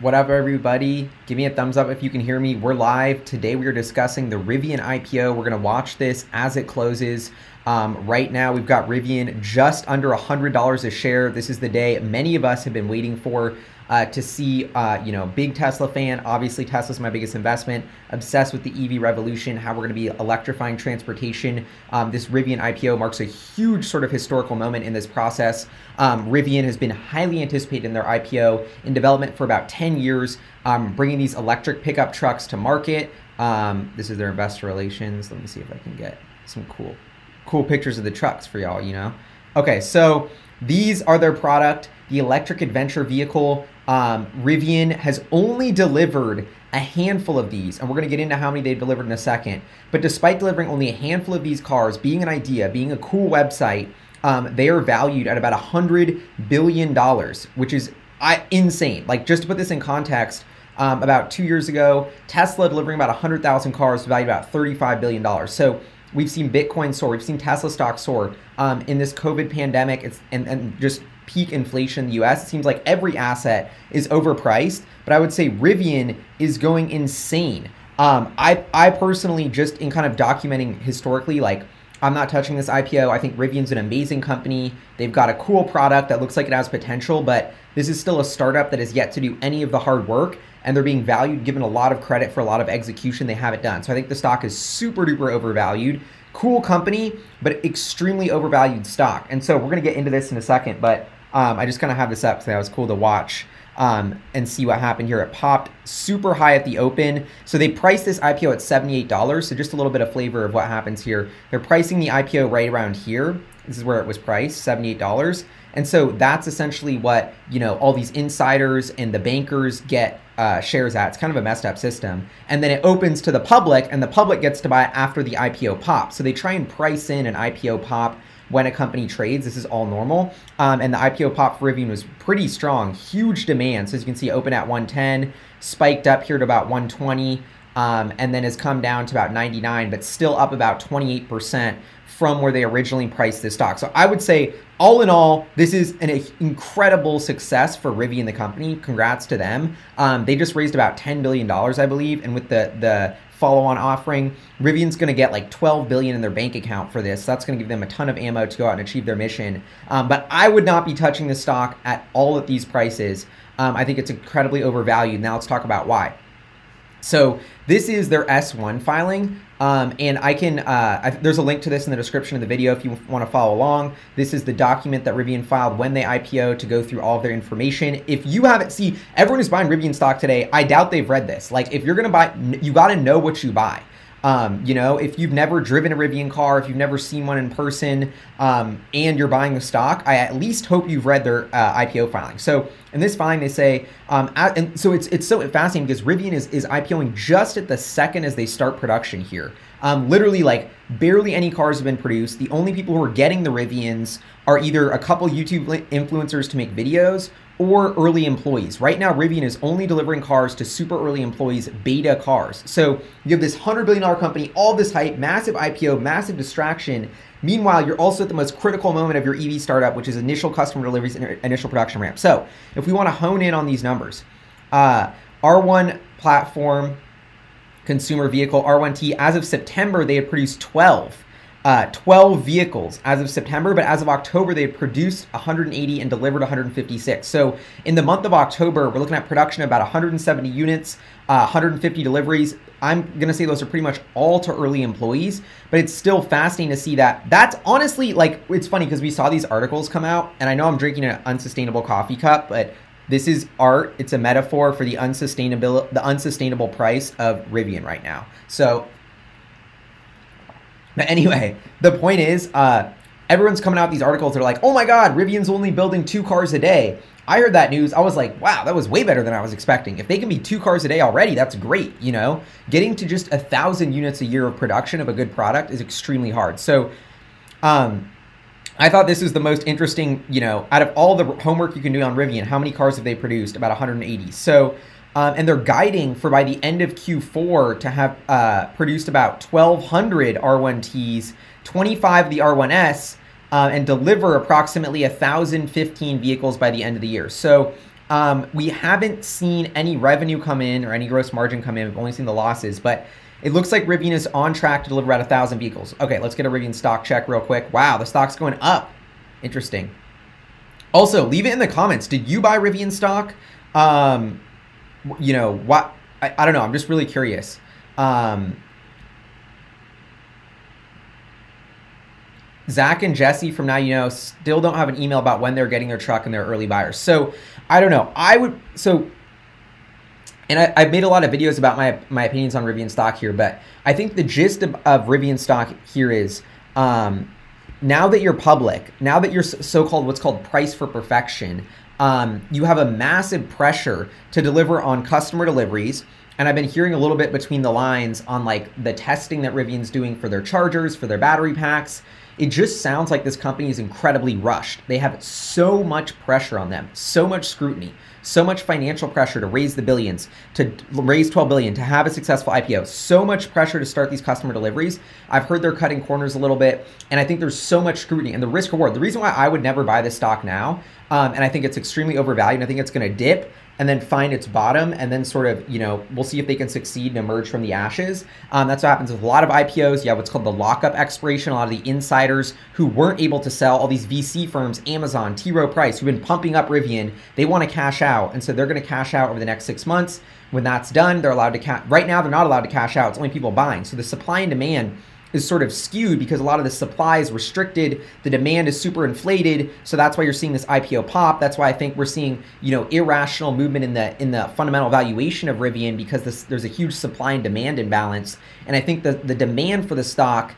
What up, everybody? Give me a thumbs up if you can hear me. We're live. Today we are discussing the Rivian IPO. We're going to watch this as it closes. Right now we've got Rivian just under $100 a share. This is the day many of us have been waiting for to see. Big Tesla fan. Obviously, Tesla's my biggest investment. Obsessed with the EV revolution, how we're going to be electrifying transportation. This Rivian IPO marks a huge sort of historical moment in this process. Rivian has been highly anticipated in their IPO, in development for about 10 years, bringing these electric pickup trucks to market. This is their investor relations. Let me see if I can get some cool pictures of the trucks for y'all, you know? Okay, so these are their product, the electric adventure vehicle. Rivian has only delivered a handful of these, and we're going to get into how many they delivered in a second. But despite delivering only a handful of these cars, being an idea, being a cool website, they are valued at about $100 billion, which is insane. Like, just to put this in context, about 2 years ago, Tesla delivering about 100,000 cars valued about $35 billion. So we've seen Bitcoin soar. We've seen Tesla stock soar. In this COVID pandemic, and just peak inflation in the US, it seems like every asset is overpriced. But I would say Rivian is going insane. I personally, just in kind of documenting historically, like, I'm not touching this IPO. I think Rivian's an amazing company. They've got a cool product that looks like it has potential, but this is still a startup that has yet to do any of the hard work, and they're being valued, given a lot of credit for a lot of execution they haven't done. So I think the stock is super duper overvalued. Cool company, but extremely overvalued stock. And so we're going to get into this in a second, but I just kind of have this up so that was cool to watch and see what happened here. It popped super high at the open. So they priced this IPO at $78. So just a little bit of flavor of what happens here. They're pricing the IPO right around here. This is where it was priced, $78. And so that's essentially what, you know, all these insiders and the bankers get shares at. It's kind of a messed up system. And then it opens to the public, and the public gets to buy it after the IPO pop. So they try and price in an IPO pop when a company trades. This is all normal. And the IPO pop for Rivian was pretty strong, huge demand. So as you can see, open at 110, spiked up here to about 120. And then has come down to about 99, but still up about 28% from where they originally priced this stock. So I would say, all in all, this is an incredible success for Rivian, the company. Congrats to them. They just raised about $10 billion, I believe. And with the follow-on offering, Rivian's going to get like $12 billion in their bank account for this. So that's going to give them a ton of ammo to go out and achieve their mission. But I would not be touching the stock at all at these prices. I think it's incredibly overvalued. Now let's talk about why. So this is their S1 filing, and I can there's a link to this in the description of the video if you want to follow along. This is the document that Rivian filed when they IPO to go through all of their information. If you haven't seen, everyone who's buying Rivian stock today, I doubt they've read this. Like, if you're going to buy, you got to know what you buy. If you've never driven a Rivian car, if you've never seen one in person, and you're buying the stock, I at least hope you've read their IPO filing. So in this filing, they say, and so it's so fascinating because Rivian is IPOing just at the second as they start production here. Literally, like, barely any cars have been produced. The only people who are getting the Rivians are either a couple YouTube influencers to make videos or early employees. Right now, Rivian is only delivering cars to super early employees, beta cars. So you have this $100 billion company, all this hype, massive IPO, massive distraction. Meanwhile, you're also at the most critical moment of your EV startup, which is initial customer deliveries and initial production ramp. So if we want to hone in on these numbers, R1 platform, consumer vehicle, R1T, as of September, they had produced 12 vehicles as of September, but as of October, they had produced 180 and delivered 156. So in the month of October, we're looking at production of about 170 units, 150 deliveries. I'm going to say those are pretty much all to early employees, but it's still fascinating to see that. That's honestly, like, it's funny because we saw these articles come out, and I know I'm drinking an unsustainable coffee cup, but this is art. It's a metaphor for the unsustainable price of Rivian right now. So, but anyway, the point is, everyone's coming out with these articles. They're like, oh my God, Rivian's only building 2 cars a day. I heard that news. I was like, wow, that was way better than I was expecting. If they can be 2 cars a day already, that's great. You know, getting to just 1,000 units a year of production of a good product is extremely hard. So, I thought this was the most interesting, you know, out of all the homework you can do on Rivian, how many cars have they produced? About 180. So, and they're guiding for by the end of Q4 to have produced about 1,200 R1Ts, 25 of the R1S, and deliver approximately 1,015 vehicles by the end of the year. So We haven't seen any revenue come in or any gross margin come in. We've only seen the losses, but it looks like Rivian is on track to deliver about 1,000 vehicles. Okay, let's get a Rivian stock check real quick. Wow, the stock's going up. Interesting. Also, leave it in the comments. Did you buy Rivian stock? You know, what? I don't know. I'm just really curious. Zach and Jesse from Now You Know still don't have an email about when they're getting their truck and they're early buyers. So I don't know. I've made a lot of videos about my opinions on Rivian stock here, but I think the gist of Rivian stock here is now that you're public, now that you're so-called what's called price for perfection, you have a massive pressure to deliver on customer deliveries. And I've been hearing a little bit between the lines on like the testing that Rivian's doing for their chargers, for their battery packs. It just sounds like this company is incredibly rushed. They have so much pressure on them, so much scrutiny, so much financial pressure to raise the billions, to raise $12 billion, to have a successful IPO, so much pressure to start these customer deliveries. I've heard they're cutting corners a little bit, and I think there's so much scrutiny and the risk reward. The reason why I would never buy this stock now, and I think it's extremely overvalued, and I think it's going to dip and then find its bottom, and then sort of, you know, we'll see if they can succeed and emerge from the ashes. That's what happens with a lot of IPOs. You have what's called the lockup expiration. A lot of the insiders who weren't able to sell, all these VC firms, Amazon, T. Rowe Price, who've been pumping up Rivian, they want to cash out. And so they're going to cash out over the next 6 months. When that's done, they're allowed to cash. Right now, they're not allowed to cash out. It's only people buying. So the supply and demand is sort of skewed because a lot of the supply is restricted, the demand is super inflated, so that's why you're seeing this IPO pop. That's why I think we're seeing, you know, irrational movement in the fundamental valuation of Rivian, because there's a huge supply and demand imbalance. And I think the demand for the stock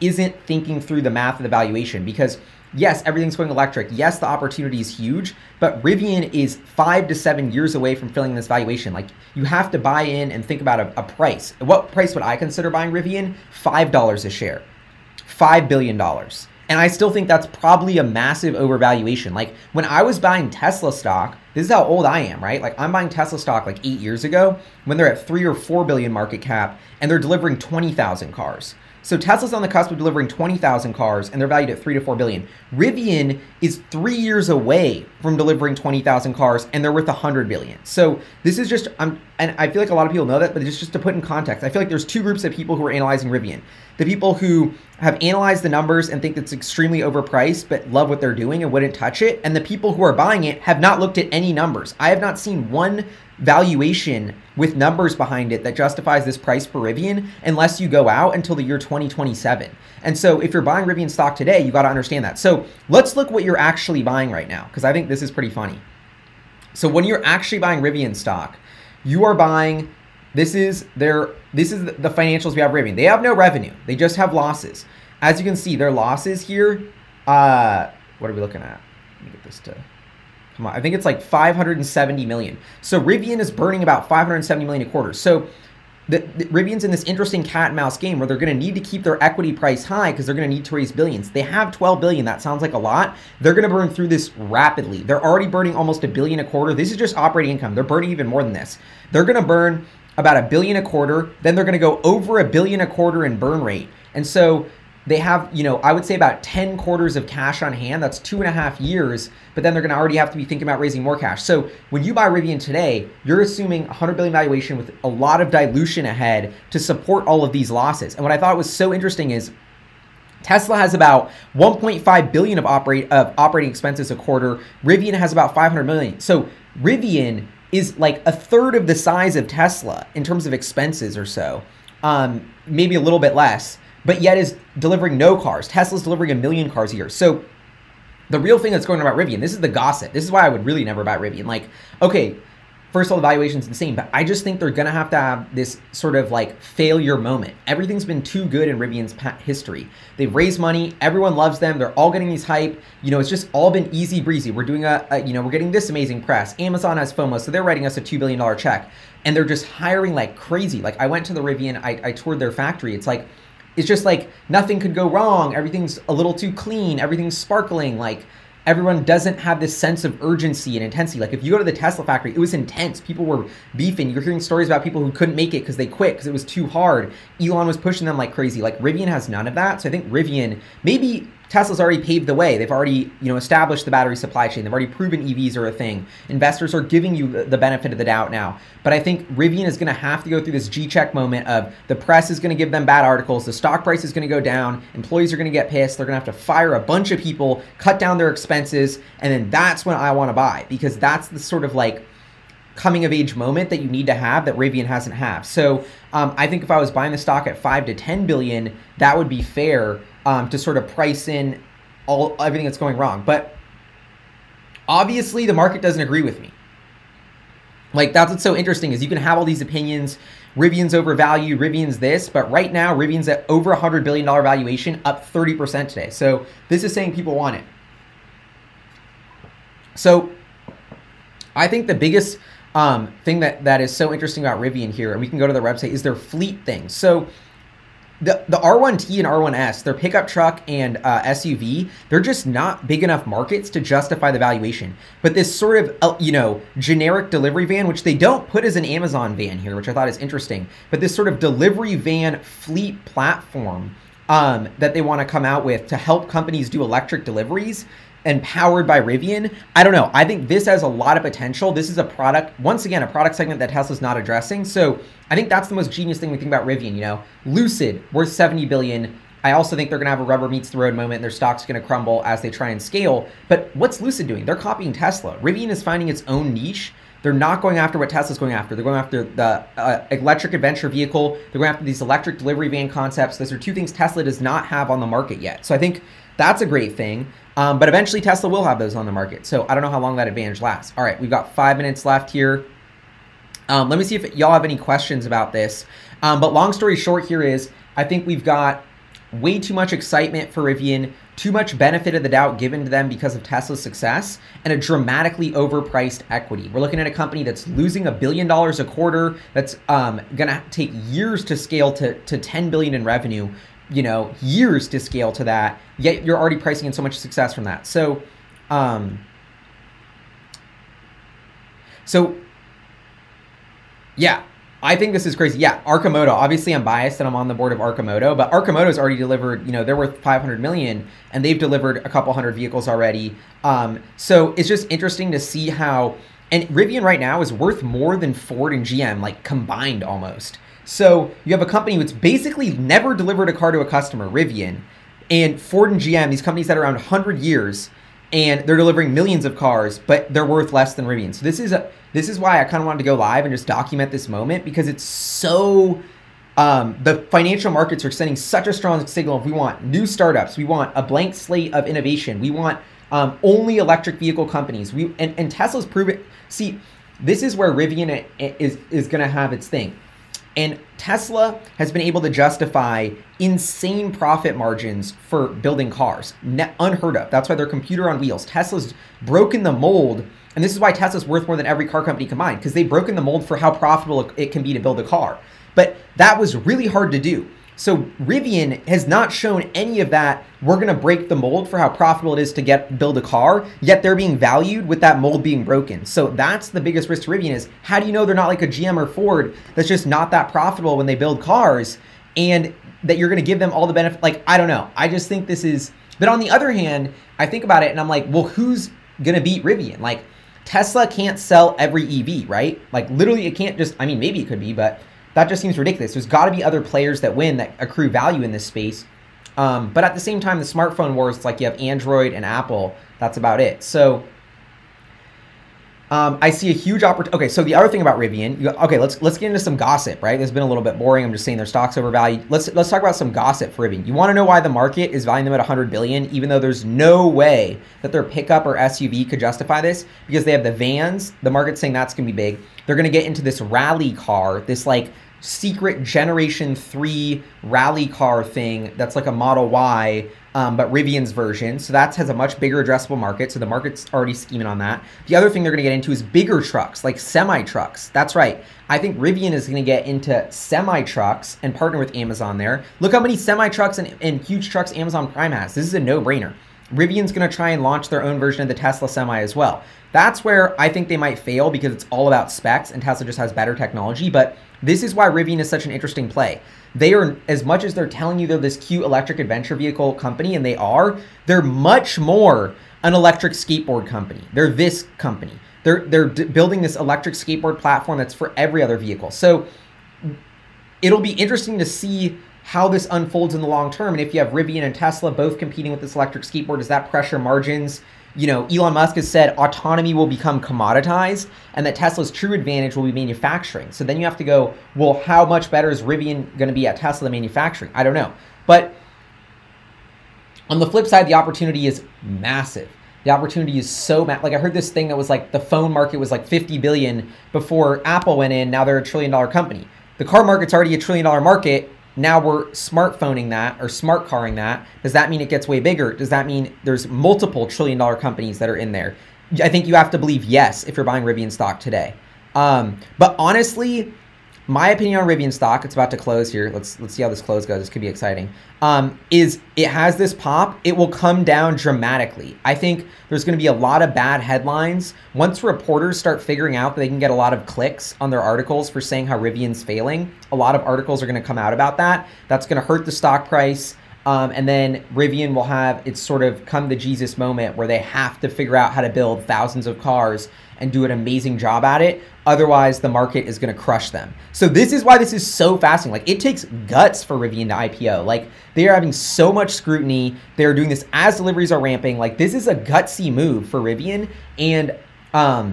isn't thinking through the math of the valuation, because yes, everything's going electric. Yes, the opportunity is huge, but Rivian is 5 to 7 years away from filling this valuation. Like, you have to buy in and think about a price. What price would I consider buying Rivian? $5 a share, $5 billion. And I still think that's probably a massive overvaluation. Like, when I was buying Tesla stock, this is how old I am, right? Like, I'm buying Tesla stock like 8 years ago when they're at 3 or 4 billion market cap and they're delivering 20,000 cars. So Tesla's on the cusp of delivering 20,000 cars, and they're valued at 3 to 4 billion. Rivian is 3 years away from delivering 20,000 cars, and they're worth 100 billion. So this is just, and I feel like a lot of people know that, but it's just to put in context. I feel like there's two groups of people who are analyzing Rivian: the people who have analyzed the numbers and think it's extremely overpriced, but love what they're doing and wouldn't touch it, and the people who are buying it have not looked at any numbers. I have not seen one valuation with numbers behind it that justifies this price per Rivian unless you go out until the year 2027. And so if you're buying Rivian stock today, you got to understand that. So let's look what you're actually buying right now, because I think this is pretty funny. So when you're actually buying Rivian stock, you are buying, this is the financials we have Rivian. They have no revenue. They just have losses. As you can see, their losses here, what are we looking at? Let me get this to... Come on, I think it's like 570 million. So Rivian is burning about 570 million a quarter. So the Rivian's in this interesting cat and mouse game where they're going to need to keep their equity price high because they're going to need to raise billions. They have 12 billion. That sounds like a lot. They're going to burn through this rapidly. They're already burning almost $1 billion a quarter. This is just operating income. They're burning even more than this. They're going to burn about $1 billion a quarter. Then they're going to go over $1 billion a quarter in burn rate. And so they have, you know, I would say about 10 quarters of cash on hand. That's 2.5 years, but then they're going to already have to be thinking about raising more cash. So when you buy Rivian today, you're assuming 100 billion valuation with a lot of dilution ahead to support all of these losses. And what I thought was so interesting is Tesla has about 1.5 billion of operating expenses a quarter. Rivian has about 500 million. So Rivian is like a third of the size of Tesla in terms of expenses or so, maybe a little bit less, but yet is delivering no cars. Tesla's delivering 1 million cars a year. So the real thing that's going on about Rivian, this is the gossip. This is why I would really never buy Rivian. Like, okay, first of all, the valuation's insane, but I just think they're gonna have to have this sort of like failure moment. Everything's been too good in Rivian's history. They've raised money, everyone loves them, they're all getting these hype. You know, it's just all been easy breezy. We're doing we're getting this amazing press. Amazon has FOMO, so they're writing us a $2 billion check. And they're just hiring like crazy. Like, I went to the Rivian, I toured their factory. It's just like nothing could go wrong. Everything's a little too clean. Everything's sparkling. Like, everyone doesn't have this sense of urgency and intensity. Like, if you go to the Tesla factory, it was intense. People were beefing. You're hearing stories about people who couldn't make it because they quit because it was too hard. Elon was pushing them like crazy. Like, Rivian has none of that. So I think Rivian, maybe Tesla's already paved the way. They've already, established the battery supply chain. They've already proven EVs are a thing. Investors are giving you the benefit of the doubt now. But I think Rivian is going to have to go through this G-check moment of the press is going to give them bad articles. The stock price is going to go down. Employees are going to get pissed. They're going to have to fire a bunch of people, cut down their expenses. And then that's when I want to buy, because that's the sort of like coming of age moment that you need to have that Rivian hasn't had. So I think if I was buying the stock at 5 to 10 billion, that would be fair. To sort of price in everything that's going wrong. But obviously the market doesn't agree with me. Like, that's what's so interesting is you can have all these opinions. Rivian's overvalued, Rivian's this, but right now Rivian's at over $100 billion valuation, up 30% today. So this is saying people want it. So I think the biggest thing that is so interesting about Rivian here, and we can go to their website, is their fleet thing. So The R1T and R1S, their pickup truck and SUV, they're just not big enough markets to justify the valuation. But this sort of, generic delivery van, which they don't put as an Amazon van here, which I thought is interesting, but this sort of delivery van fleet platform that they want to come out with to help companies do electric deliveries and powered by Rivian, I don't know. I think this has a lot of potential. This is a product, once again, a product segment that Tesla's not addressing. So I think that's the most genius thing we think about Rivian, Lucid, worth $70 billion. I also think they're going to have a rubber meets the road moment and their stock's going to crumble as they try and scale. But what's Lucid doing? They're copying Tesla. Rivian is finding its own niche. They're not going after what Tesla's going after. They're going after the electric adventure vehicle. They're going after these electric delivery van concepts. Those are two things Tesla does not have on the market yet. So I think that's a great thing. But eventually Tesla will have those on the market. So I don't know how long that advantage lasts. All right, we've got 5 minutes left here. Let me see if y'all have any questions about this. But long story short here is I think we've got way too much excitement for Rivian, too much benefit of the doubt given to them because of Tesla's success, and a dramatically overpriced equity. We're looking at a company that's losing $1 billion a quarter, that's going to take years to scale to 10 billion in revenue, years to scale to that, yet you're already pricing in so much success from that. So, yeah. I think this is crazy. Yeah, Arcimoto. Obviously, I'm biased and I'm on the board of Arcimoto, but Arcimoto's already delivered, they're worth $500 million and they've delivered a couple hundred vehicles already. So it's just interesting to see how, and Rivian right now is worth more than Ford and GM, like combined almost. So you have a company that's basically never delivered a car to a customer, Rivian, and Ford and GM, these companies that are around 100 years, and they're delivering millions of cars, but they're worth less than Rivian. So this is why I kind of wanted to go live and just document this moment, because it's so, the financial markets are sending such a strong signal. If we want new startups, we want a blank slate of innovation, we want only electric vehicle companies. And Tesla's proven. See, this is where Rivian is going to have its thing. And Tesla has been able to justify insane profit margins for building cars, unheard of. That's why they're computer on wheels. Tesla's broken the mold, and this is why Tesla's worth more than every car company combined, because they've broken the mold for how profitable it can be to build a car. But that was really hard to do. So Rivian has not shown any of that. We're going to break the mold for how profitable it is to build a car, yet they're being valued with that mold being broken. So that's the biggest risk to Rivian is, how do you know they're not like a GM or Ford that's just not that profitable when they build cars, and that you're going to give them all the benefit? Like, I don't know. I just think this is, but on the other hand, I think about it and I'm like, well, who's going to beat Rivian? Like, Tesla can't sell every EV, right? Like, literally it can't just, I mean, maybe it could be, but that just seems ridiculous. There's got to be other players that win, that accrue value in this space. But at the same time, the smartphone wars, it's like you have Android and Apple. That's about it. So I see a huge opportunity. Okay, so the other thing about Rivian, let's get into some gossip, right? It's been a little bit boring. I'm just saying their stock's overvalued. Let's talk about some gossip for Rivian. You want to know why the market is valuing them at $100 billion, even though there's no way that their pickup or SUV could justify this? Because they have the vans. The market's saying that's going to be big. They're going to get into this rally car, this like secret Generation 3 rally car thing that's like a Model Y, but Rivian's version. So that has a much bigger addressable market. So the market's already scheming on that. The other thing they're going to get into is bigger trucks, like semi-trucks. That's right. I think Rivian is going to get into semi-trucks and partner with Amazon there. Look how many semi-trucks and huge trucks Amazon Prime has. This is a no-brainer. Rivian's going to try and launch their own version of the Tesla Semi as well. That's where I think they might fail because it's all about specs and Tesla just has better technology. But this is why Rivian is such an interesting play. They are, as much as they're telling you they're this cute electric adventure vehicle company, and they are, they're much more an electric skateboard company. They're this company. They're building this electric skateboard platform that's for every other vehicle. So it'll be interesting to see how this unfolds in the long term. And if you have Rivian and Tesla both competing with this electric skateboard, does that pressure margins? You know, Elon Musk has said autonomy will become commoditized and that Tesla's true advantage will be manufacturing. So then you have to go, well, how much better is Rivian going to be at Tesla manufacturing? I don't know. But on the flip side, the opportunity is massive. The opportunity is so massive. Like, I heard this thing that was like the phone market was like $50 billion before Apple went in. Now they're $1 trillion company. The car market's already $1 trillion market. Now we're smartphoning that or smart carring that. Does that mean it gets way bigger? Does that mean there's multiple $1 trillion companies that are in there? I think you have to believe yes if you're buying Rivian stock today. But honestly, my opinion on Rivian stock, it's about to close here. Let's see how this close goes. This could be exciting. Is it has this pop. It will come down dramatically. I think there's going to be a lot of bad headlines. Once reporters start figuring out that they can get a lot of clicks on their articles for saying how Rivian's failing, a lot of articles are going to come out about that. That's going to hurt the stock price. And then Rivian will have its sort of come to Jesus moment where they have to figure out how to build thousands of cars and do an amazing job at it. Otherwise, the market is going to crush them. So this is why this is so fascinating. Like, it takes guts for Rivian to IPO. Like, they are having so much scrutiny. They're doing this as deliveries are ramping. Like, this is a gutsy move for Rivian. And I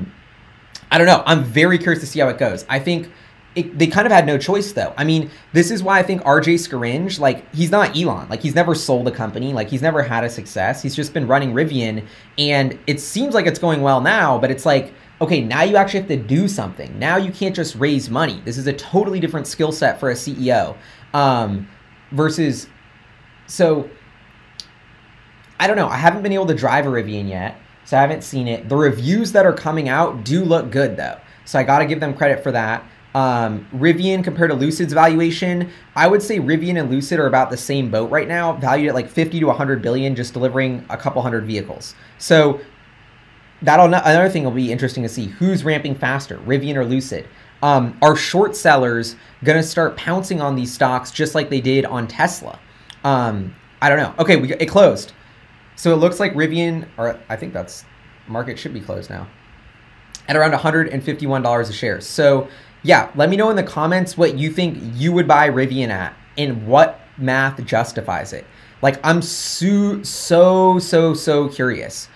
don't know. I'm very curious to see how it goes. I think they kind of had no choice, though. I mean, this is why I think RJ Scaringe, like, he's not Elon. Like, he's never sold a company. Like, he's never had a success. He's just been running Rivian. And it seems like it's going well now, but it's like, okay, now you actually have to do something. Now you can't just raise money. This is a totally different skill set for a CEO versus... So, I don't know. I haven't been able to drive a Rivian yet, so I haven't seen it. The reviews that are coming out do look good, though. So I got to give them credit for that. Rivian compared to Lucid's valuation, I would say Rivian and Lucid are about the same boat right now, valued at like 50 to 100 billion, just delivering a couple hundred vehicles. So that'll another thing will be interesting to see who's ramping faster, Rivian or Lucid. Are short sellers going to start pouncing on these stocks just like they did on Tesla? I don't know. Okay, it closed. So it looks like Rivian, or I think that's market should be closed now, at around $151 a share. So yeah, let me know in the comments what you think you would buy Rivian at and what math justifies it. Like, I'm so curious.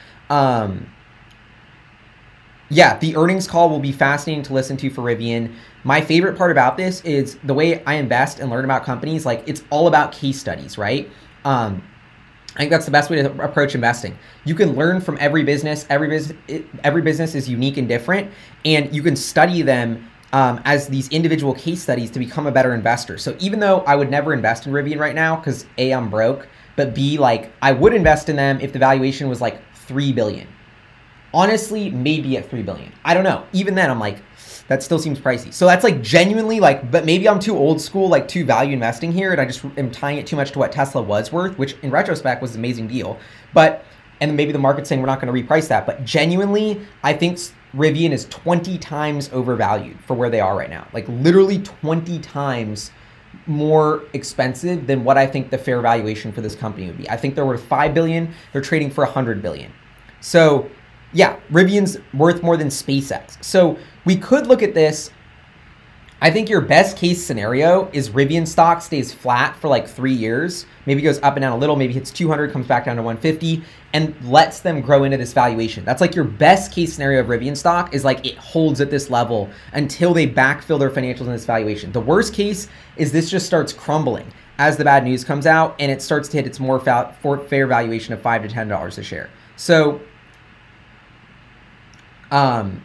Yeah, the earnings call will be fascinating to listen to for Rivian. My favorite part about this is the way I invest and learn about companies. Like, it's all about case studies, right? I think that's the best way to approach investing. You can learn from every business. Every business is unique and different, and you can study them as these individual case studies to become a better investor. So even though I would never invest in Rivian right now because A, I'm broke, but B, like, I would invest in them if the valuation was like $3 billion. Honestly, maybe at $3 billion. I don't know. Even then, I'm like, that still seems pricey. So that's like genuinely like, but maybe I'm too old school, like too value investing here, and I just am tying it too much to what Tesla was worth, which in retrospect was an amazing deal. But, and maybe the market's saying we're not going to reprice that. But genuinely, I think Rivian is 20 times overvalued for where they are right now. Like, literally 20 times more expensive than what I think the fair valuation for this company would be. I think they're worth $5 billion. They're trading for $100 billion. So yeah, Rivian's worth more than SpaceX. So we could look at this. I think your best case scenario is Rivian stock stays flat for like 3 years, maybe goes up and down a little, maybe hits 200, comes back down to 150, and lets them grow into this valuation. That's like your best case scenario of Rivian stock, is like it holds at this level until they backfill their financials in this valuation. The worst case is this just starts crumbling as the bad news comes out and it starts to hit its more fair valuation of $5 to $10 a share. So, and,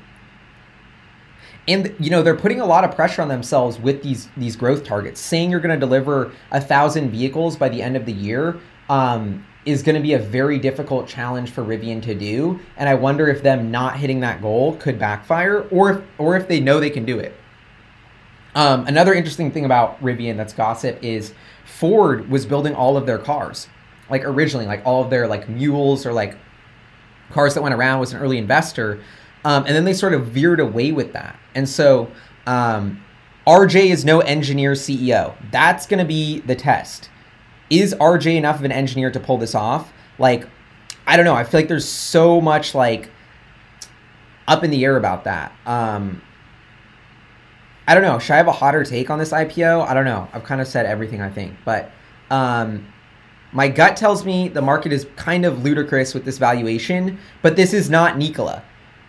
you know, they're putting a lot of pressure on themselves with these growth targets. Saying you're going to deliver 1,000 vehicles by the end of the year is going to be a very difficult challenge for Rivian to do. And I wonder if them not hitting that goal could backfire, or if they know they can do it. Another interesting thing about Rivian that's gossip is Ford was building all of their cars. like originally, like all of their like mules or like cars that went around was an early investor. And then they sort of veered away with that. And so RJ is no engineer CEO. That's going to be the test. Is RJ enough of an engineer to pull this off? Like, I don't know. I feel like there's so much like up in the air about that. I don't know. Should I have a hotter take on this IPO? I don't know. I've kind of said everything, I think. But my gut tells me the market is kind of ludicrous with this valuation, but this is not Nikola.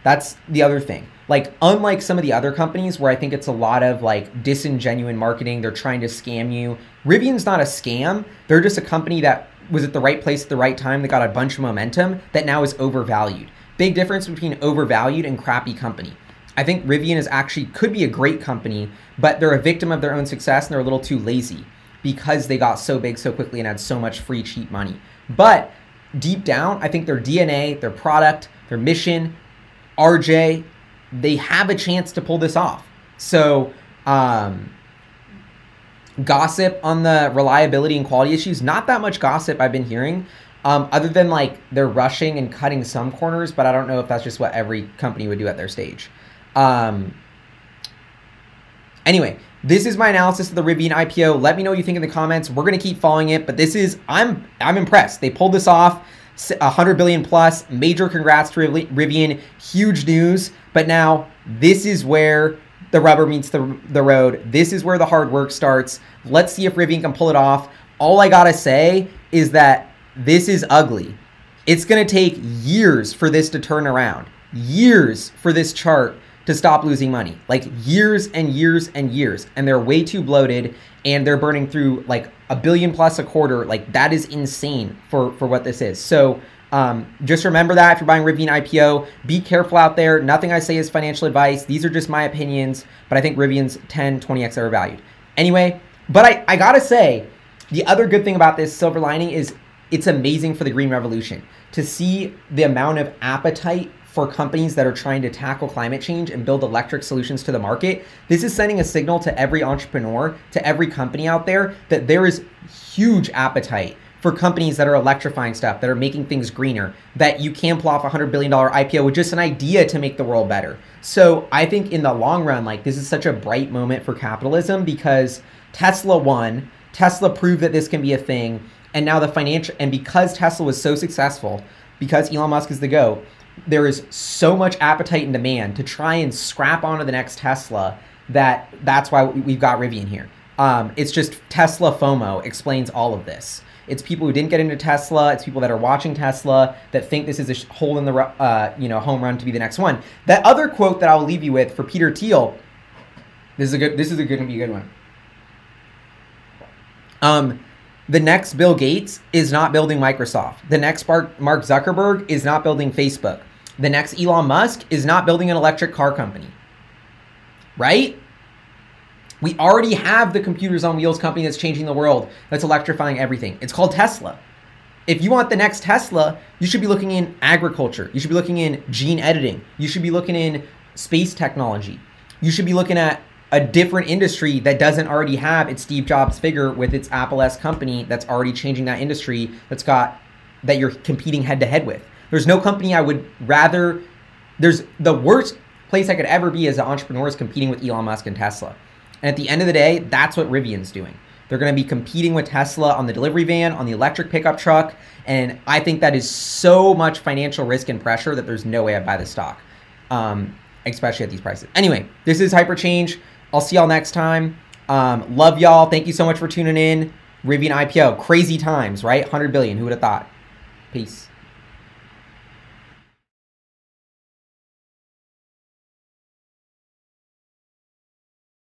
That's the other thing. Like, unlike some of the other companies where I think it's a lot of like disingenuous marketing, they're trying to scam you. Rivian's not a scam. They're just a company that was at the right place at the right time that got a bunch of momentum that now is overvalued. Big difference between overvalued and crappy company. I think Rivian is actually could be a great company, but they're a victim of their own success and they're a little too lazy because they got so big so quickly and had so much free, cheap money. But deep down, I think their DNA, their product, their mission, RJ, they have a chance to pull this off. So gossip on the reliability and quality issues, not that much gossip I've been hearing, other than like they're rushing and cutting some corners, but I don't know if that's just what every company would do at their stage. Anyway, this is my analysis of the Rivian IPO. Let me know what you think in the comments. We're going to keep following it, but this is, I'm impressed. They pulled this off. 100 billion plus, major congrats to Rivian, huge news. But now this is where the rubber meets the road. This is where the hard work starts. Let's see if Rivian can pull it off. All I gotta say is that this is ugly. It's gonna take years for this to turn around, years for this chart to stop losing money, like years and years and years. And they're way too bloated and they're burning through like $1 billion plus a quarter. Like that is insane for what this is. So just remember that if you're buying Rivian IPO, be careful out there. Nothing I say is financial advice. These are just my opinions, but I think Rivian's 10, 20x overvalued. Anyway, but I gotta say, the other good thing about this silver lining is it's amazing for the green revolution to see the amount of appetite for companies that are trying to tackle climate change and build electric solutions to the market. This is sending a signal to every entrepreneur, to every company out there, that there is huge appetite for companies that are electrifying stuff, that are making things greener, that you can pull off a $100 billion IPO with just an idea to make the world better. So I think in the long run, like this is such a bright moment for capitalism because Tesla won, Tesla proved that this can be a thing. And now the financial, and because Tesla was so successful, because Elon Musk is the GOAT, there is so much appetite and demand to try and scrap onto the next Tesla that that's why we've got Rivian here. It's just Tesla FOMO explains all of this. It's people who didn't get into Tesla. It's people that are watching Tesla that think this is a hole in the home run to be the next one. That other quote that I'll leave you with for Peter Thiel. This is gonna be a good one. The next Bill Gates is not building Microsoft. The next Mark Zuckerberg is not building Facebook. The next Elon Musk is not building an electric car company, right? We already have the computers on wheels company that's changing the world, that's electrifying everything. It's called Tesla. If you want the next Tesla, you should be looking in agriculture. You should be looking in gene editing. You should be looking in space technology. You should be looking at a different industry that doesn't already have its Steve Jobs figure with its Apple-esque company that's already changing that industry that you're competing head-to-head with. There's no company I would rather, there's the worst place I could ever be as an entrepreneur is competing with Elon Musk and Tesla. And at the end of the day, that's what Rivian's doing. They're gonna be competing with Tesla on the delivery van, on the electric pickup truck. And I think that is so much financial risk and pressure that there's no way I'd buy the stock, especially at these prices. Anyway, this is HyperChange. I'll see y'all next time. Love y'all. Thank you so much for tuning in. Rivian IPO. Crazy times, right? 100 billion. Who would have thought? Peace.